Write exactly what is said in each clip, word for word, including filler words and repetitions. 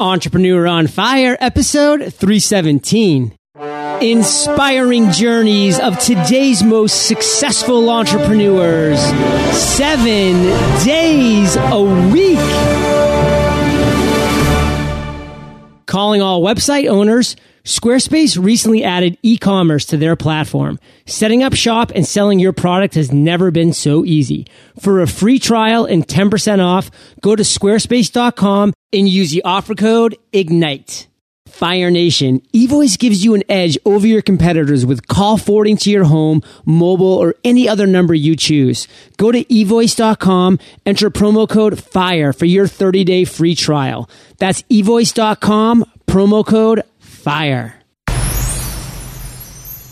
Entrepreneur on Fire, episode three seventeen. Inspiring journeys of today's most successful entrepreneurs, seven days a week. Calling all website owners, Squarespace recently added e-commerce to their platform. Setting up shop and selling your product has never been so easy. For a free trial and ten percent off, go to squarespace dot com and use the offer code IGNITE. Fire Nation, eVoice gives you an edge over your competitors with call forwarding to your home, mobile, or any other number you choose. Go to e voice dot com, enter promo code FIRE for your thirty day free trial. That's e voice dot com, promo code Fire.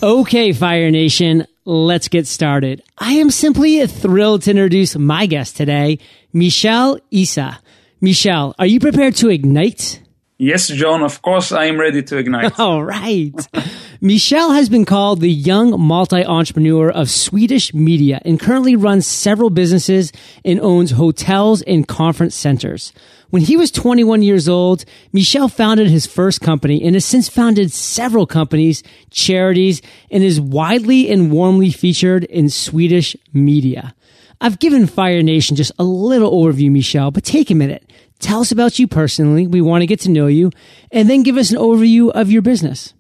Okay, Fire Nation, let's get started. I am simply thrilled to introduce my guest today, Michel Issa. Michel, are you prepared to ignite? Yes, John, of course I am ready to ignite. All right. Michel has been called the young multi-entrepreneur of Swedish media and currently runs several businesses and owns hotels and conference centers. When he was twenty-one years old, Michel founded his first company and has since founded several companies, charities, and is widely and warmly featured in Swedish media. I've given Fire Nation just a little overview, Michel, but take a minute. Tell us about you personally. We want to get to know you, and then give us an overview of your business.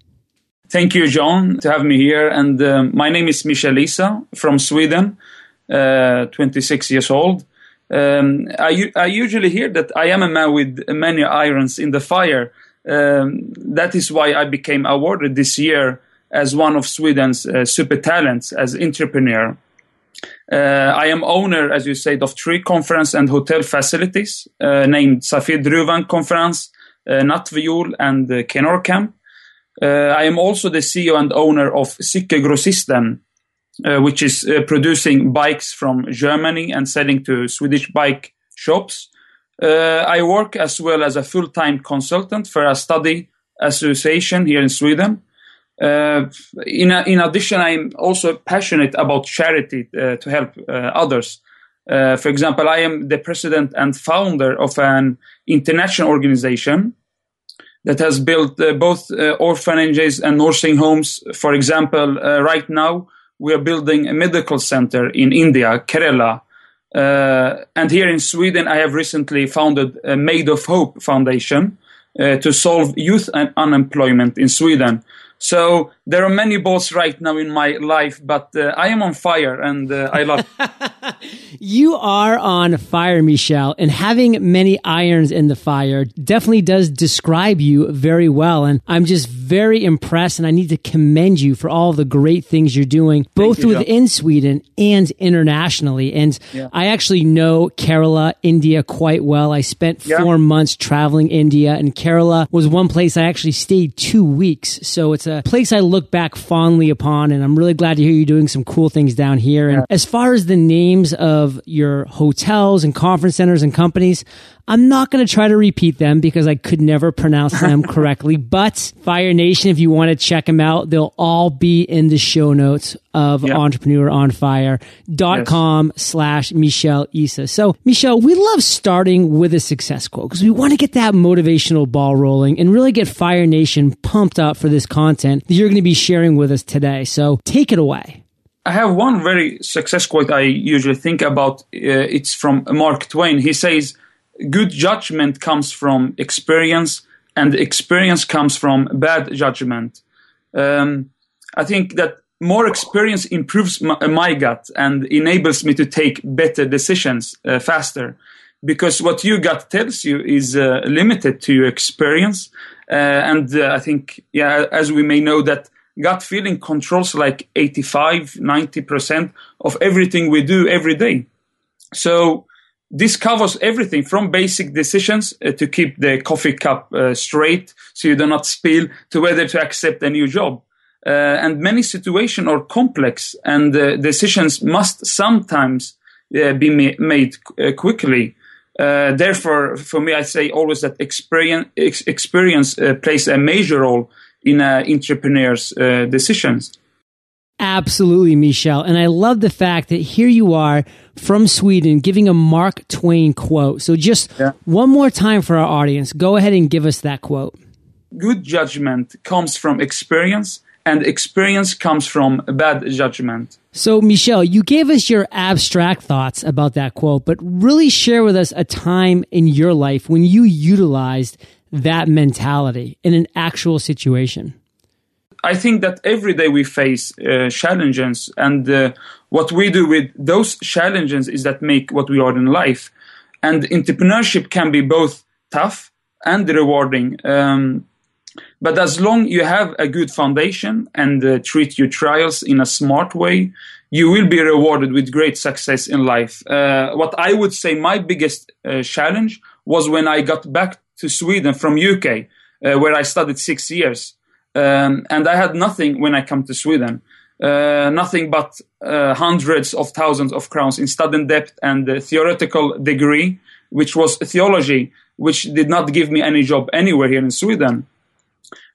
Thank you, John, to have me here. And uh, my name is Michel Issa from Sweden, uh, twenty-six years old. Um, I, I usually hear that I am a man with many irons in the fire. Um, that is why I became awarded this year as one of Sweden's uh, super talents as entrepreneur. Uh, I am owner, as you said, of three conference and hotel facilities uh, named Safir Drövang Conference, uh, Natviul, and uh, Kenor Camp. Uh, I am also the C E O and owner of Cykelgrossisten, uh, which is uh, producing bikes from Germany and selling to Swedish bike shops. Uh, I work as well as a full-time consultant for a study association here in Sweden. Uh, in, a, in addition, I'm also passionate about charity uh, to help uh, others. Uh, for example, I am the president and founder of an international organization that has built uh, both uh, orphanages and nursing homes. For example, uh, right now we are building a medical center in India, Kerala. Uh, and here in Sweden, I have recently founded a Maid of Hope Foundation uh, to solve youth un- unemployment in Sweden. So there are many balls right now in my life, but uh, I am on fire and uh, I love it. You are on fire, Michel, and having many irons in the fire definitely does describe you very well. And I'm just very impressed, and I need to commend you for all the great things you're doing, both you, within John. Sweden and internationally. And yeah. I actually know Kerala, India quite well. I spent four yeah. months traveling India, and Kerala was one place I actually stayed two weeks. So it's a place I look back fondly upon, and I'm really glad to hear you doing some cool things down here. And yeah. as far as the names of your hotels and conference centers and companies, I'm not going to try to repeat them because I could never pronounce them correctly. But Fire Nation, if you want to check them out, they'll all be in the show notes of yep. entrepreneur on fire dot com yes. slash Michel Issa. So Michel, we love starting with a success quote because we want to get that motivational ball rolling and really get Fire Nation pumped up for this content that you're going to be sharing with us today. So take it away. I have one very success quote I usually think about. Uh, it's from Mark Twain. He says, "Good judgment comes from experience, and experience comes from bad judgment." Um, I think that more experience improves my, my gut and enables me to take better decisions uh, faster. Because what your gut tells you is uh, limited to your experience. Uh, and uh, I think, yeah, as we may know, that gut feeling controls like eighty-five, ninety percent of everything we do every day. So this covers everything from basic decisions uh, to keep the coffee cup uh, straight so you do not spill, to whether to accept a new job. Uh, and many situations are complex, and uh, decisions must sometimes uh, be ma- made uh, quickly. Uh, therefore, for me, I say always that experience, ex- experience uh, plays a major role in an uh, entrepreneur's uh, decisions. Absolutely, Michel. And I love the fact that here you are from Sweden giving a Mark Twain quote. So just yeah. one more time for our audience, go ahead and give us that quote. Good judgment comes from experience, and experience comes from bad judgment. So, Michel, you gave us your abstract thoughts about that quote, but really share with us a time in your life when you utilized that mentality in an actual situation. I think that every day we face uh, challenges, and uh, what we do with those challenges is that make what we are in life. And entrepreneurship can be both tough and rewarding. Um, but as long you have a good foundation and uh, treat your trials in a smart way, you will be rewarded with great success in life. Uh, what I would say my biggest uh, challenge was when I got back to Sweden from U K, uh, where I studied six years. Um, and I had nothing when I come to Sweden, uh, nothing but uh, hundreds of thousands of crowns in student debt and a theoretical degree, which was theology, which did not give me any job anywhere here in Sweden.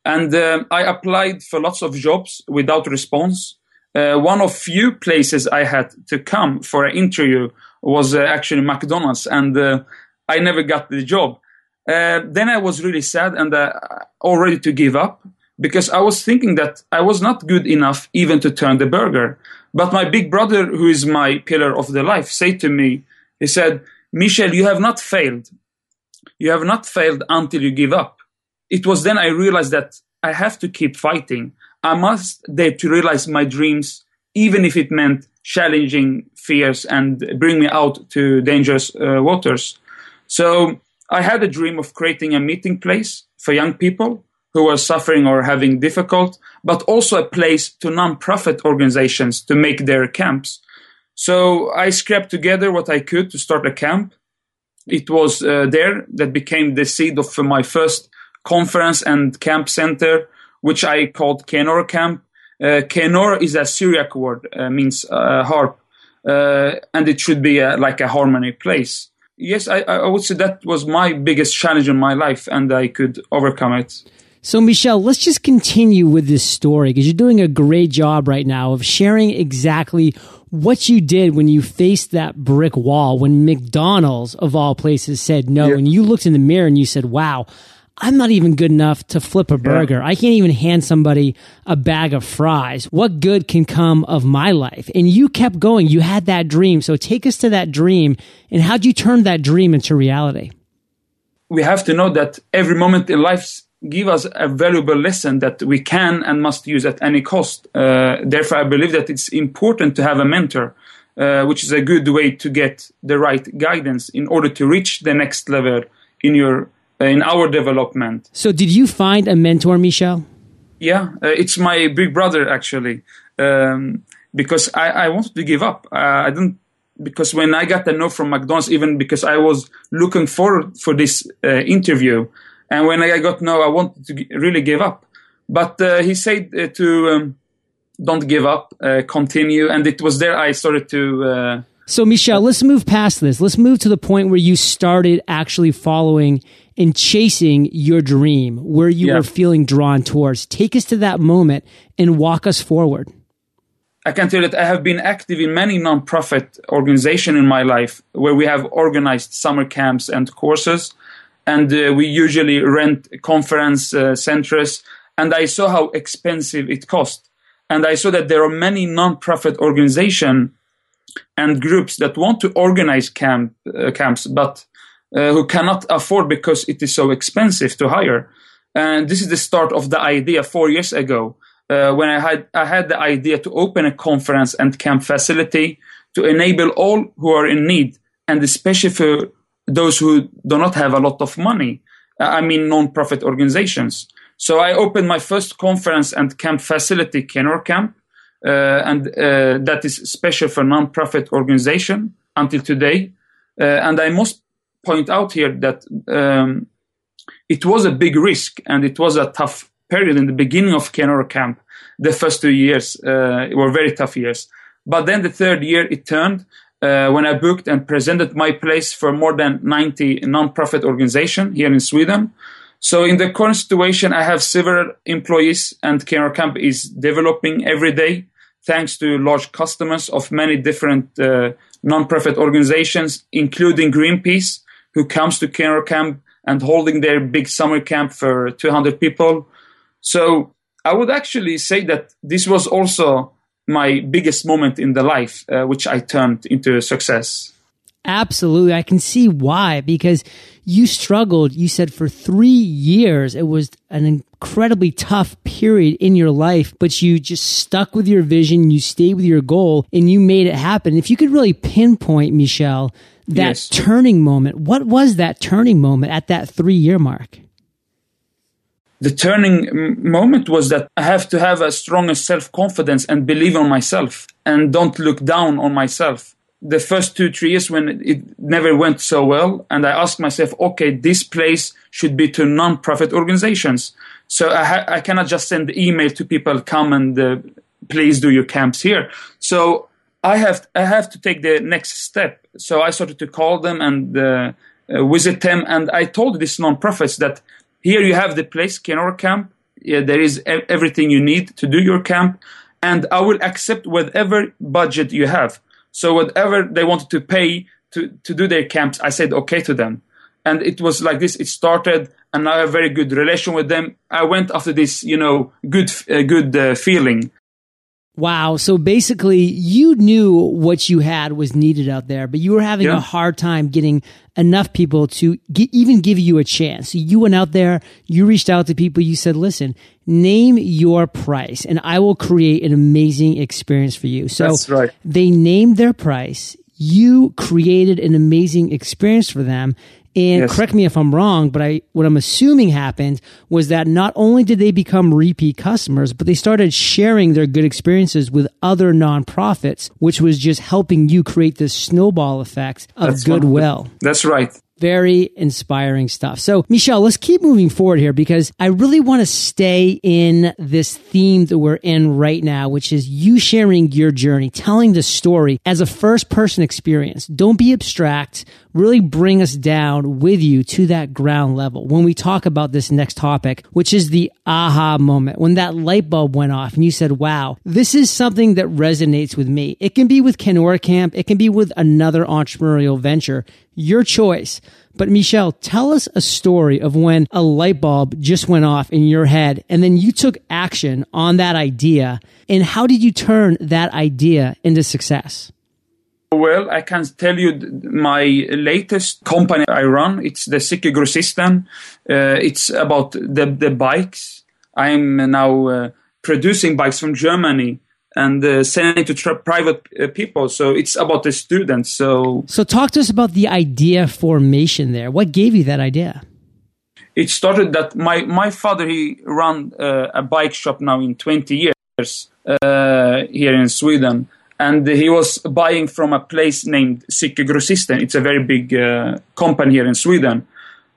And uh, I applied for lots of jobs without response. Uh, one of few places I had to come for an interview was uh, actually McDonald's, and uh, I never got the job. Uh, then I was really sad and uh, all ready to give up, because I was thinking that I was not good enough even to turn the burger. But my big brother, who is my pillar of the life, said to me, he said, Michel, you have not failed. You have not failed until you give up. It was then I realized that I have to keep fighting. I must dare to realize my dreams, even if it meant challenging fears and bring me out to dangerous uh, waters. So I had a dream of creating a meeting place for young people who are suffering or having difficult, but also a place to non-profit organizations to make their camps. So I scrapped together what I could to start a camp. It was uh, there that became the seed of my first conference and camp center, which I called Kenor Camp. Uh, Kenor is a Syriac word, uh, means uh, harp, uh, and it should be a, like a harmony place. Yes, I, I would say that was my biggest challenge in my life, and I could overcome it. So, Michel, let's just continue with this story, because you're doing a great job right now of sharing exactly what you did when you faced that brick wall, when McDonald's, of all places, said no, yeah. and you looked in the mirror and you said, wow, I'm not even good enough to flip a burger. Yeah. I can't even hand somebody a bag of fries. What good can come of my life? And you kept going. You had that dream. So take us to that dream, and how'd you turn that dream into reality? We have to know that every moment in life's give us a valuable lesson that we can and must use at any cost. Uh, therefore, I believe that it's important to have a mentor, uh, which is a good way to get the right guidance in order to reach the next level in your uh, in our development. So did you find a mentor, Michel? Yeah, uh, it's my big brother, actually, um, because I, I wanted to give up. Uh, I didn't Because when I got the no from McDonald's, even because I was looking forward for this uh, interview, and when I got no, I wanted to really give up. But uh, he said uh, to um, don't give up, uh, continue. And it was there I started to... Uh, so, Michel, let's move past this. Let's move to the point where you started actually following and chasing your dream, where you yeah. were feeling drawn towards. Take us to that moment and walk us forward. I can tell you that I have been active in many nonprofit organizations in my life, where we have organized summer camps and courses. And uh, we usually rent conference uh, centers. And I saw how expensive it cost. And I saw that there are many non-profit organizations and groups that want to organize camp, uh, camps, but uh, who cannot afford because it is so expensive to hire. And this is the start of the idea four years ago, uh, when I had, I had the idea to open a conference and camp facility to enable all who are in need, and especially for those who do not have a lot of money, I mean non-profit organizations. So I opened my first conference and camp facility, Kenor Camp, uh, and uh, that is special for non-profit organization until today. Uh, and I must point out here that um, it was a big risk, and it was a tough period in the beginning of Kenor Camp. The first two years uh, were very tough years. But then the third year it turned, Uh, when I booked and presented my place for more than ninety non-profit organizations here in Sweden. So in the current situation, I have several employees, and Kenor Camp is developing every day. thanks to large customers of many different uh, non-profit organizations, including Greenpeace, who comes to Kenor Camp and holding their big summer camp for two hundred people. So I would actually say that this was also my biggest moment in the life, uh, which I turned into success. Absolutely. I can see why, because you struggled, you said, for three years. It was an incredibly tough period in your life, but you just stuck with your vision, you stayed with your goal, and you made it happen. If you could really pinpoint, Michel, that yes. turning moment, what was that turning moment at that three-year mark? The turning m- moment was that I have to have a stronger self-confidence and believe on myself and don't look down on myself. The first two, three years when it never went so well, and I asked myself, okay, this place should be to non-profit organizations. So I, ha- I cannot just send the email to people, come and uh, please do your camps here. So I have I have to take the next step. So I started to call them and uh, uh, visit them, and I told these non-profits that here you have the place, Kenor Camp. Yeah, there is e- everything you need to do your camp, and I will accept whatever budget you have. So whatever they wanted to pay to, to do their camps, I said okay to them. And it was like this. It started, and I have a very good relation with them. I went after this, you know, good uh, good uh, feeling. Wow. So basically, you knew what you had was needed out there, but you were having yeah. a hard time getting enough people to get, even give you a chance. So you went out there, you reached out to people, you said, listen, name your price and I will create an amazing experience for you. So That's right. they named their price. You created an amazing experience for them. And yes. correct me if I'm wrong, but I what I'm assuming happened was that not only did they become repeat customers, but they started sharing their good experiences with other nonprofits, which was just helping you create this snowball effect of That's goodwill. Right. That's right. Very inspiring stuff. So, Michel, let's keep moving forward here because I really want to stay in this theme that we're in right now, which is you sharing your journey, telling the story as a first-person experience. Don't be abstract. Really bring us down with you to that ground level when we talk about this next topic, which is the aha moment, when that light bulb went off and you said, wow, this is something that resonates with me. It can be with Kenor Camp. It can be with another entrepreneurial venture. Your choice. But Michel, tell us a story of when a light bulb just went off in your head and then you took action on that idea. And how did you turn that idea into success? Well, I can tell you my latest company I run. It's the Cykelgrossisten. Uh, it's about the, the bikes. I'm now uh, producing bikes from Germany and uh, sending it to tra- private uh, people. So it's about the students. So so talk to us about the idea formation there. What gave you that idea? It started that my, my father, he ran uh, a bike shop now in twenty years uh, here in Sweden. And he was buying from a place named Cykelgrossisten. It's a very big uh, company here in Sweden.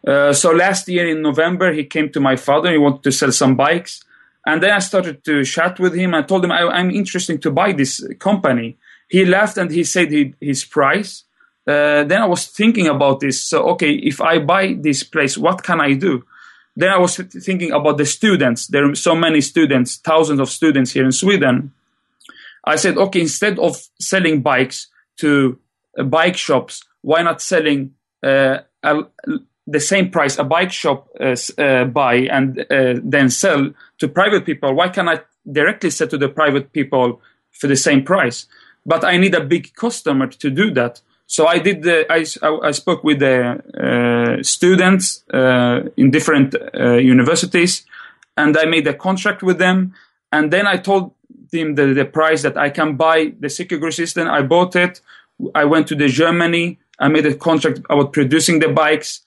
Uh, so last year in November, he came to my father. He wanted to sell some bikes. And then I started to chat with him. I told him I, I'm interested to buy this company. He laughed and he said he, his price. Uh, then I was thinking about this. So, okay, if I buy this place, what can I do? Then I was thinking about the students. There are so many students, thousands of students here in Sweden. I said, okay, instead of selling bikes to uh, bike shops, why not selling uh, a, the same price a bike shop uh, uh, buy and uh, then sell to private people? Why can't I directly sell to the private people for the same price? But I need a big customer to do that. So I did. The, I, I spoke with the uh, students uh, in different uh, universities, and I made a contract with them. And then I told them the, the price that I can buy the Cykelgrossisten. I bought it. I went to the Germany. I made a contract about producing the bikes.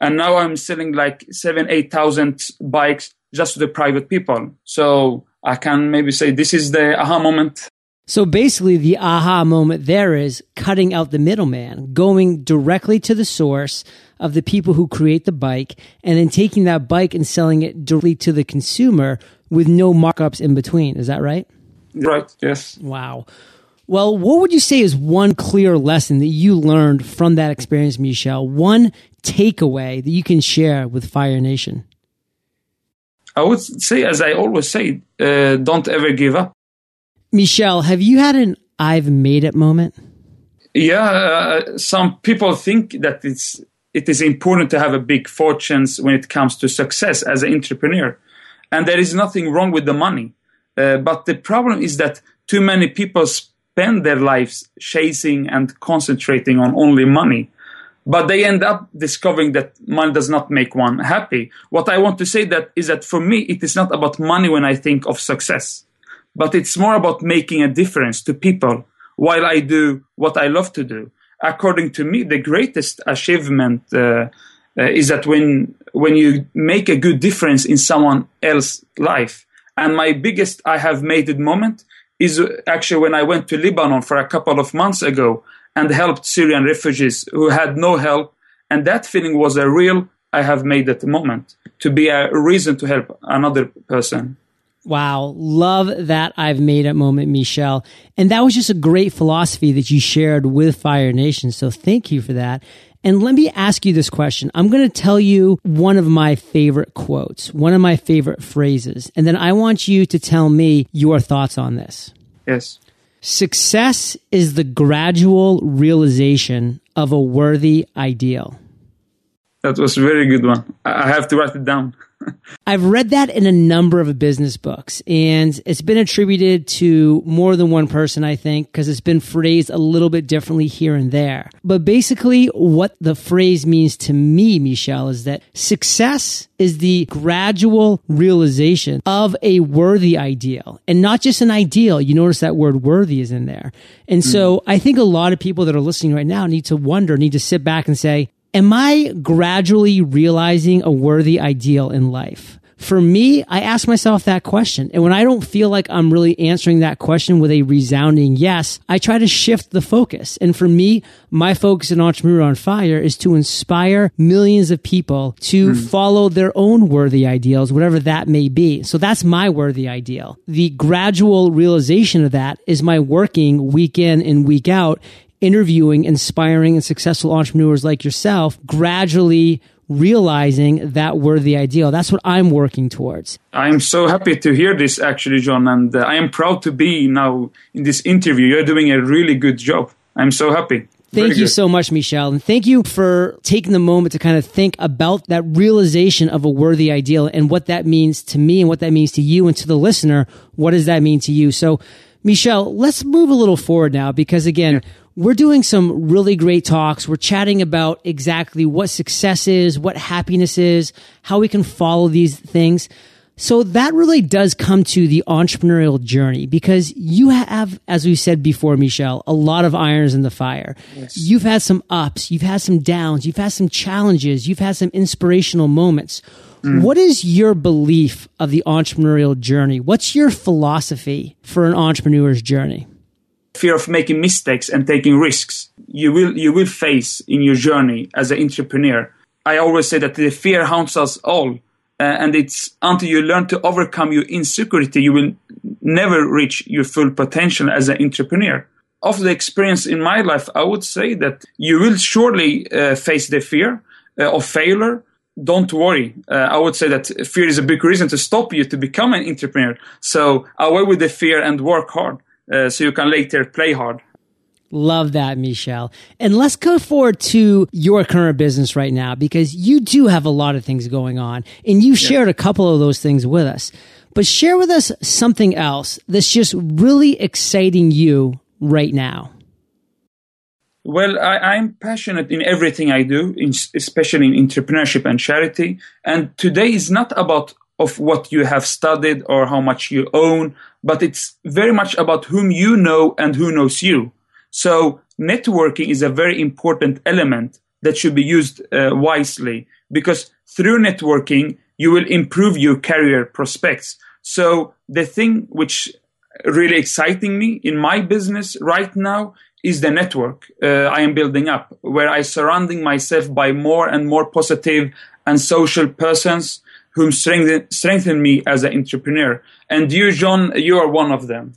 And now I'm selling like seven, eight thousand bikes just to the private people. So I can maybe say this is the aha moment. So basically the aha moment there is cutting out the middleman, going directly to the source of the people who create the bike, and then taking that bike and selling it directly to the consumer with no markups in between. Is that right? Right, yes. Wow. Well, what would you say is one clear lesson that you learned from that experience, Michel? One takeaway that you can share with Fire Nation? I would say, as I always say, uh, don't ever give up. Michel, have you had an I've made it moment? Yeah, uh, some people think that it's it is important to have a big fortunes when it comes to success as an entrepreneur. And there is nothing wrong with the money. Uh, but the problem is that too many people spend their lives chasing and concentrating on only money. But they end up discovering that money does not make one happy. What I want to say that is that for me, it is not about money when I think of success. But it's more about making a difference to people while I do what I love to do. According to me, the greatest achievement uh, uh, is that when when you make a good difference in someone else's life. And my biggest I have made it moment is actually when I went to Lebanon for a couple of months ago and helped Syrian refugees who had no help. And that feeling was a real I have made it moment, to be a reason to help another person. Wow. Love that I've made it moment, Michel. And that was just a great philosophy that you shared with Fire Nation. So thank you for that. And let me ask you this question. I'm going to tell you one of my favorite quotes, one of my favorite phrases, and then I want you to tell me your thoughts on this. Yes. Success is the gradual realization of a worthy ideal. That was a very good one. I have to write it down. I've read that in a number of business books, and it's been attributed to more than one person, I think, because it's been phrased a little bit differently here and there. But basically, what the phrase means to me, Michel, is that success is the gradual realization of a worthy ideal, and not just an ideal. You notice that word worthy is in there. And so mm. I think a lot of people that are listening right now need to wonder, need to sit back and say, am I gradually realizing a worthy ideal in life? For me, I ask myself that question. And when I don't feel like I'm really answering that question with a resounding yes, I try to shift the focus. And for me, my focus in Entrepreneur on Fire is to inspire millions of people to mm. follow their own worthy ideals, whatever that may be. So that's my worthy ideal. The gradual realization of that is my working week in and week out, interviewing inspiring and successful entrepreneurs like yourself, gradually realizing that worthy ideal. That's what I'm working towards. I'm so happy to hear this, actually, John. And uh, I am proud to be now in this interview. You're doing a really good job. I'm so happy. Thank you so much, Michel. And thank you for taking the moment to kind of think about that realization of a worthy ideal and what that means to me and what that means to you and to the listener. What does that mean to you? So, Michel, let's move a little forward now because, again, yeah. We're doing some really great talks. We're chatting about exactly what success is, what happiness is, how we can follow these things. So that really does come to the entrepreneurial journey because you have, as we said before, Michel, a lot of irons in the fire. Yes. You've had some ups, you've had some downs, you've had some challenges, you've had some inspirational moments. Mm. What is your belief of the entrepreneurial journey? What's your philosophy for an entrepreneur's journey? Fear of making mistakes and taking risks you will you will face in your journey as an entrepreneur. I always say that the fear haunts us all, uh, and it's until you learn to overcome your insecurity, you will never reach your full potential as an entrepreneur. Of the experience in my life, I would say that you will surely uh, face the fear uh, of failure. Don't worry. Uh, I would say that fear is a big reason to stop you to become an entrepreneur. So away with the fear and work hard. Uh, so you can later play hard. Love that, Michel. And let's go forward to your current business right now, because you do have a lot of things going on, and you shared yeah. a couple of those things with us. But share with us something else that's just really exciting you right now. Well, I, I'm passionate in everything I do, in, especially in entrepreneurship and charity. And today is not about of what you have studied or how much you own, but it's very much about whom you know and who knows you. So networking is a very important element that should be used uh, wisely, because through networking, you will improve your career prospects. So the thing which really exciting me in my business right now is the network uh, I am building up, where I surrounding myself by more and more positive and social persons whom strengthen, strengthen me as an entrepreneur. And you, John, you are one of them.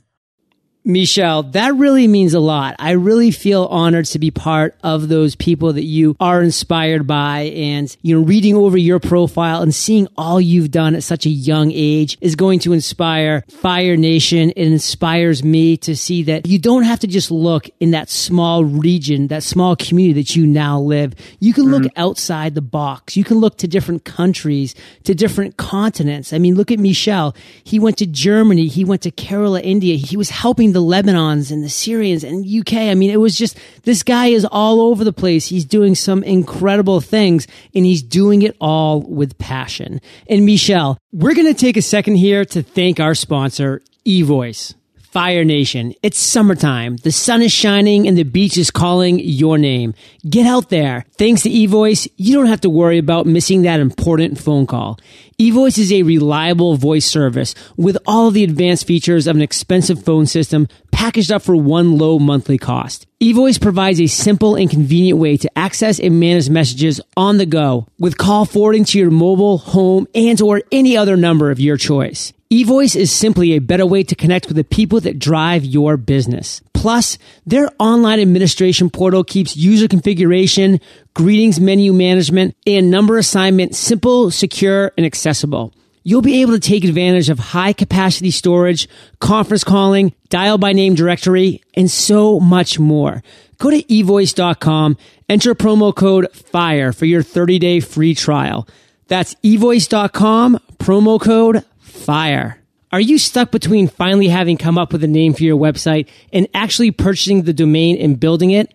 Michel, that really means a lot. I really feel honored to be part of those people that you are inspired by, and, you know, reading over your profile and seeing all you've done at such a young age is going to inspire Fire Nation. It inspires me to see that you don't have to just look in that small region, that small community that you now live. You can look mm-hmm. outside the box. You can look to different countries, to different continents. I mean, look at Michel. He went to Germany. He went to Kerala, India. He was helping the Lebanons and the Syrians and U K. I mean, it was just, this guy is all over the place. He's doing some incredible things, and he's doing it all with passion. And Michel, we're going to take a second here to thank our sponsor, eVoice. Fire Nation, it's summertime. The sun is shining and the beach is calling your name. Get out there. Thanks to eVoice, you don't have to worry about missing that important phone call. eVoice is a reliable voice service with all of the advanced features of an expensive phone system packaged up for one low monthly cost. eVoice provides a simple and convenient way to access and manage messages on the go with call forwarding to your mobile, home, and or any other number of your choice. eVoice is simply a better way to connect with the people that drive your business. Plus, their online administration portal keeps user configuration, greetings menu management, and number assignment simple, secure, and accessible. You'll be able to take advantage of high-capacity storage, conference calling, dial-by-name directory, and so much more. Go to e voice dot com, enter promo code FIRE for your thirty day free trial. That's e voice dot com, promo code FIRE. Are you stuck between finally having come up with a name for your website and actually purchasing the domain and building it?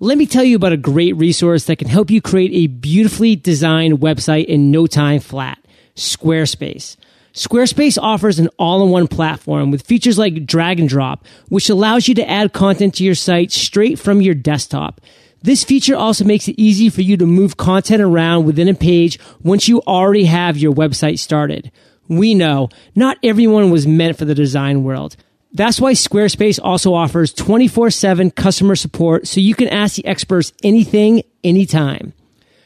Let me tell you about a great resource that can help you create a beautifully designed website in no time flat: Squarespace. Squarespace offers an all-in-one platform with features like drag and drop, which allows you to add content to your site straight from your desktop. This feature also makes it easy for you to move content around within a page once you already have your website started. We know not everyone was meant for the design world. That's why Squarespace also offers twenty-four seven customer support, so you can ask the experts anything, anytime.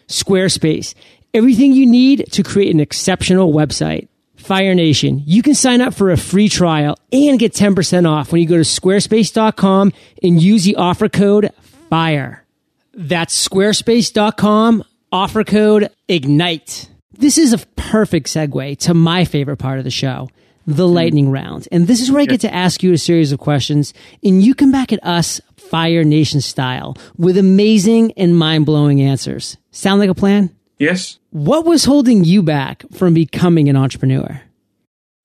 Squarespace, everything you need to create an exceptional website. Fire Nation, you can sign up for a free trial and get ten percent off when you go to squarespace dot com and use the offer code FIRE. That's squarespace dot com, offer code IGNITE. This is a perfect segue to my favorite part of the show, the lightning round. And this is where I get to ask you a series of questions, and you come back at us Fire Nation style with amazing and mind-blowing answers. Sound like a plan? Yes. What was holding you back from becoming an entrepreneur?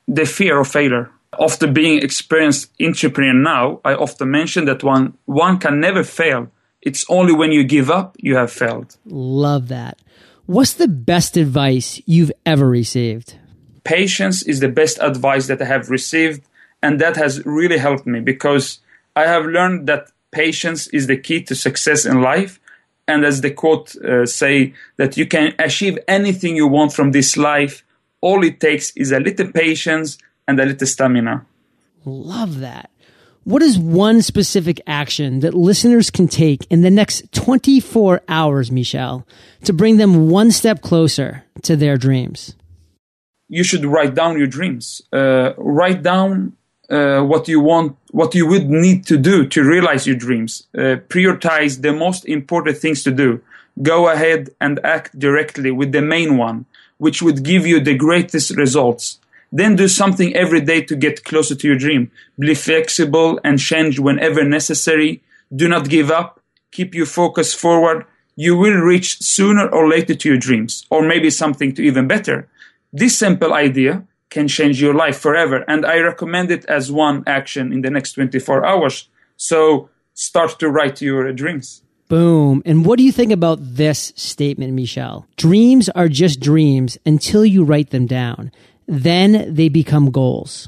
The fear of failure. After being experienced entrepreneur now, I often mention that one, one can never fail. It's only when you give up, you have failed. Love that. What's the best advice you've ever received? Patience is the best advice that I have received, and that has really helped me because I have learned that patience is the key to success in life. And as the quote uh, say, that you can achieve anything you want from this life. All it takes is a little patience and a little stamina. Love that. What is one specific action that listeners can take in the next twenty-four hours, Michel, to bring them one step closer to their dreams? You should write down your dreams. Uh, write down uh, what you want, what you would need to do to realize your dreams. Uh, prioritize the most important things to do. Go ahead and act directly with the main one, which would give you the greatest results. Then do something every day to get closer to your dream. Be flexible and change whenever necessary. Do not give up. Keep your focus forward. You will reach sooner or later to your dreams, or maybe something to even better. This simple idea can change your life forever, and I recommend it as one action in the next twenty-four hours. So start to write your dreams. Boom. And what do you think about this statement, Michel? Dreams are just dreams until you write them down. Then they become goals.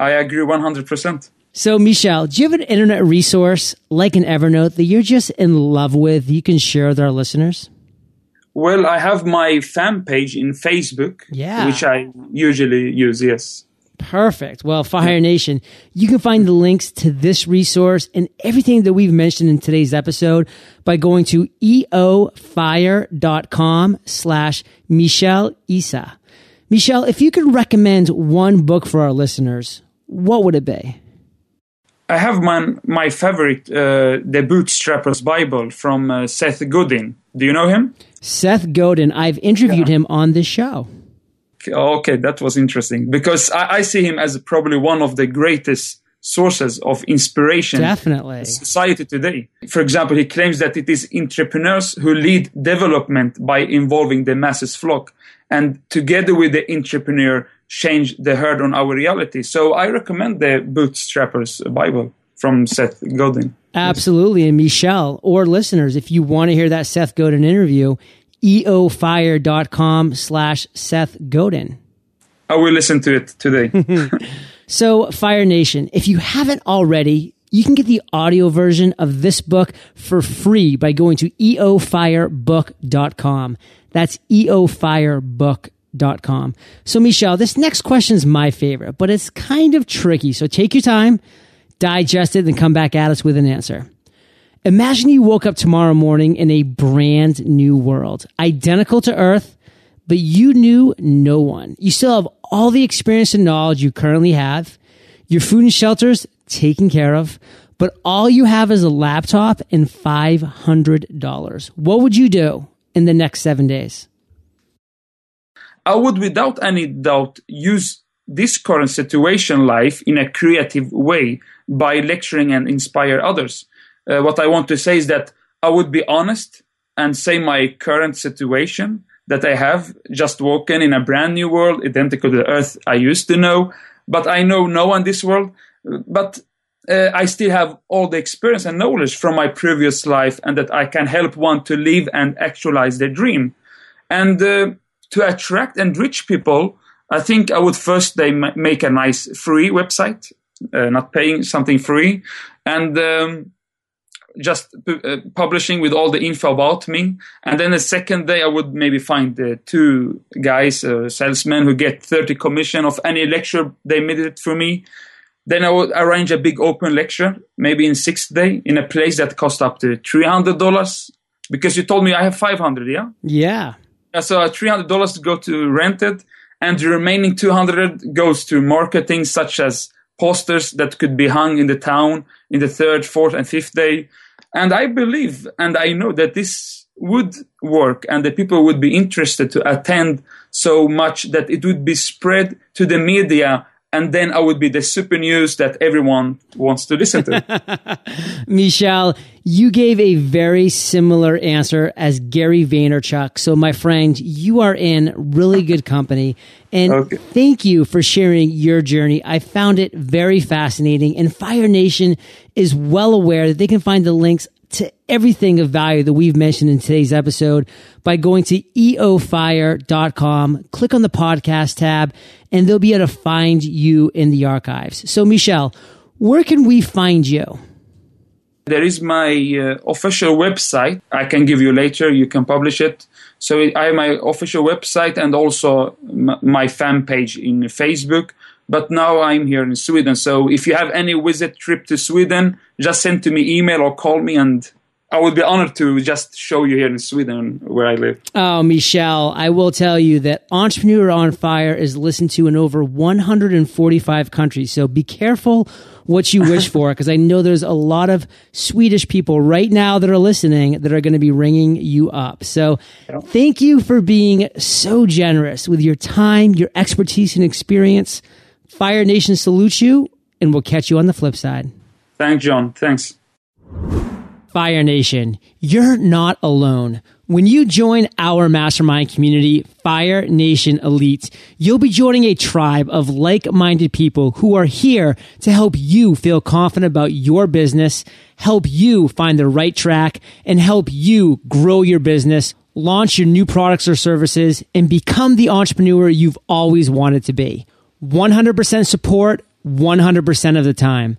I agree one hundred percent. So, Michel, do you have an internet resource like an Evernote that you're just in love with you can share with our listeners? Well, I have my fan page in Facebook, yeah. which I usually use, yes. Perfect. Well, Fire Nation, you can find the links to this resource and everything that we've mentioned in today's episode by going to eofire.com slash Michel Issa. Michel, if you could recommend one book for our listeners, what would it be? I have my, my favorite, uh, The Bootstrapper's Bible from uh, Seth Godin. Do you know him? Seth Godin. I've interviewed yeah. him on this show. Okay, that was interesting, because I, I see him as probably one of the greatest sources of inspiration Definitely. in society today. For example, he claims that it is entrepreneurs who lead development by involving the masses flock, and together with the entrepreneur change the herd on our reality. So I recommend the Bootstrapper's Bible from Seth Godin. Absolutely. And Michel, or listeners, if you want to hear that Seth Godin interview, eofire.com slash Seth Godin. I will listen to it today. So Fire Nation, if you haven't already, you can get the audio version of this book for free by going to e o fire book dot com. That's e o fire book dot com. So Michel, this next question is my favorite, but it's kind of tricky. So take your time, digest it, and come back at us with an answer. Imagine you woke up tomorrow morning in a brand new world, identical to Earth, but you knew no one. You still have all the experience and knowledge you currently have. Your food and shelter's taken care of, but all you have is a laptop and five hundred dollars. What would you do in the next seven days? I would, without any doubt, use this current situation life in a creative way by lecturing and inspire others. Uh, what I want to say is that I would be honest and say my current situation that I have just woken in a brand new world, identical to the Earth I used to know, but I know no one in this world, but uh, I still have all the experience and knowledge from my previous life, and that I can help one to live and actualize their dream. And uh, to attract and reach people, I think I would first they m- make a nice free website, uh, not paying, something free, and um, just pu- uh, publishing with all the info about me. And then the second day I would maybe find uh, two guys, uh, salesmen, who get thirty commission of any lecture they made it for me. Then I would arrange a big open lecture, maybe in sixth day, in a place that cost up to three hundred dollars, because you told me I have five hundred, yeah? Yeah. So three hundred dollars go to rented, and the remaining two hundred goes to marketing, such as posters that could be hung in the town in the third, fourth, and fifth day. And I believe, and I know, that this would work, and the people would be interested to attend so much that it would be spread to the media, and then I would be the super news that everyone wants to listen to. Michel, you gave a very similar answer as Gary Vaynerchuk. So, my friend, you are in really good company. And okay. Thank you for sharing your journey. I found it very fascinating. And Fire Nation is well aware that they can find the links to everything of value that we've mentioned in today's episode by going to e o fire dot com, click on the podcast tab, and they'll be able to find you in the archives. So, Michel, where can we find you? There is my uh, official website. I can give you later. You can publish it. So I have my official website and also m- my fan page in Facebook. But now I'm here in Sweden. So if you have any visit trip to Sweden, just send to me email or call me, and I would be honored to just show you here in Sweden where I live. Oh, Michel, I will tell you that Entrepreneur on Fire is listened to in over one hundred forty-five countries. So be careful what you wish for, because I know there's a lot of Swedish people right now that are listening that are going to be ringing you up. So thank you for being so generous with your time, your expertise, and experience. Fire Nation salutes you, and we'll catch you on the flip side. Thanks, John. Thanks. Fire Nation, you're not alone. When you join our mastermind community, Fire Nation Elite, you'll be joining a tribe of like-minded people who are here to help you feel confident about your business, help you find the right track, and help you grow your business, launch your new products or services, and become the entrepreneur you've always wanted to be. one hundred percent support, one hundred percent of the time.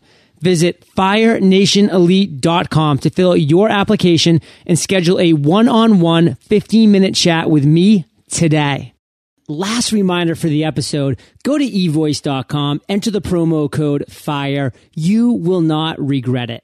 Visit fire nation elite dot com to fill out your application and schedule a one-on-one fifteen-minute chat with me today. Last reminder for the episode, go to e voice dot com, enter the promo code FIRE. You will not regret it.